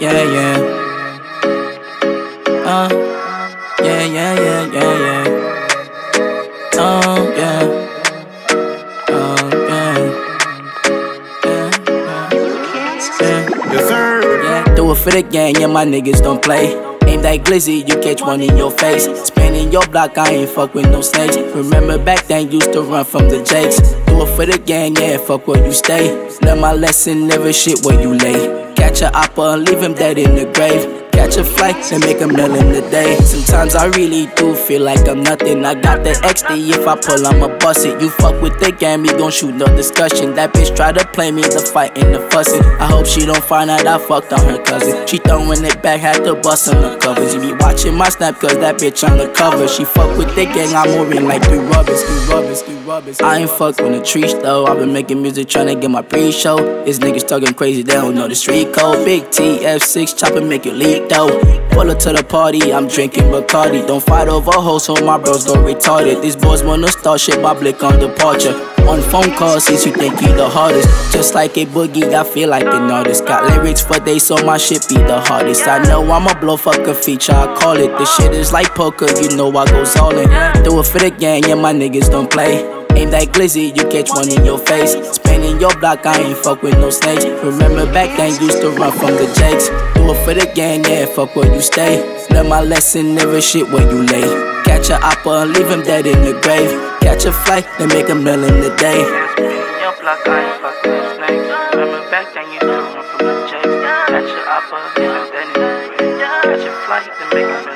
yeah. Yeah. Oh, yeah. Do it for the gang, yeah, my niggas don't play. Aim that glizzy, you catch one in your face. Spinning your block, I ain't fuck with no snakes. Remember back then, used to run from the jakes. Do it for the gang, yeah, fuck where you stay. Learn my lesson, never shit where you lay. Catch a oppa, leave him dead in the grave. Catch a flight and make them kneel in the day. Sometimes I really do feel like I'm nothing. I got the XD, if I pull, I'ma bust it. You fuck with the game, you gon' shoot no discussion. That bitch try to play me, the fight and the fussing. I hope she don't find out I fucked on her cousin. She throwing it back, had to bust on the covers. You be watching my snap, cause that bitch on the cover. She fuck with the gang, I'm moving like three rubbers. I ain't fucked with the trees though. I been making music, tryna get my pre-show. These niggas talking crazy, they don't know the street code. Big TF6, chop and make you leak. Pull up to the party, I'm drinking Bacardi. Don't fight over hoes, so my bros go retarded. These boys wanna start shit, my blick on departure. On phone calls, since you think you the hardest. Just like a boogie, I feel like an artist. Got lyrics for days, so my shit be the hardest. I know I'm a blow fucker feature, I call it. This shit is like poker, you know I goes all in. Do it for the gang, yeah, my niggas don't play. Aim that glizzy, you catch one in your face. Spinning your block, I ain't fuck with no snakes. Remember back then, used to run from the jakes. Do it for the gang, yeah, fuck where you stay. Learn my lesson, never shit where you lay. Catch a oppa, leave him dead in the grave. Catch a flight, then make him kneel in the day. Spinning your block, I ain't fuck with no snakes. Remember back then, used to run from the jakes. Catch a oppa, leave him dead in the grave. Catch a flight, then make him kneel in the day.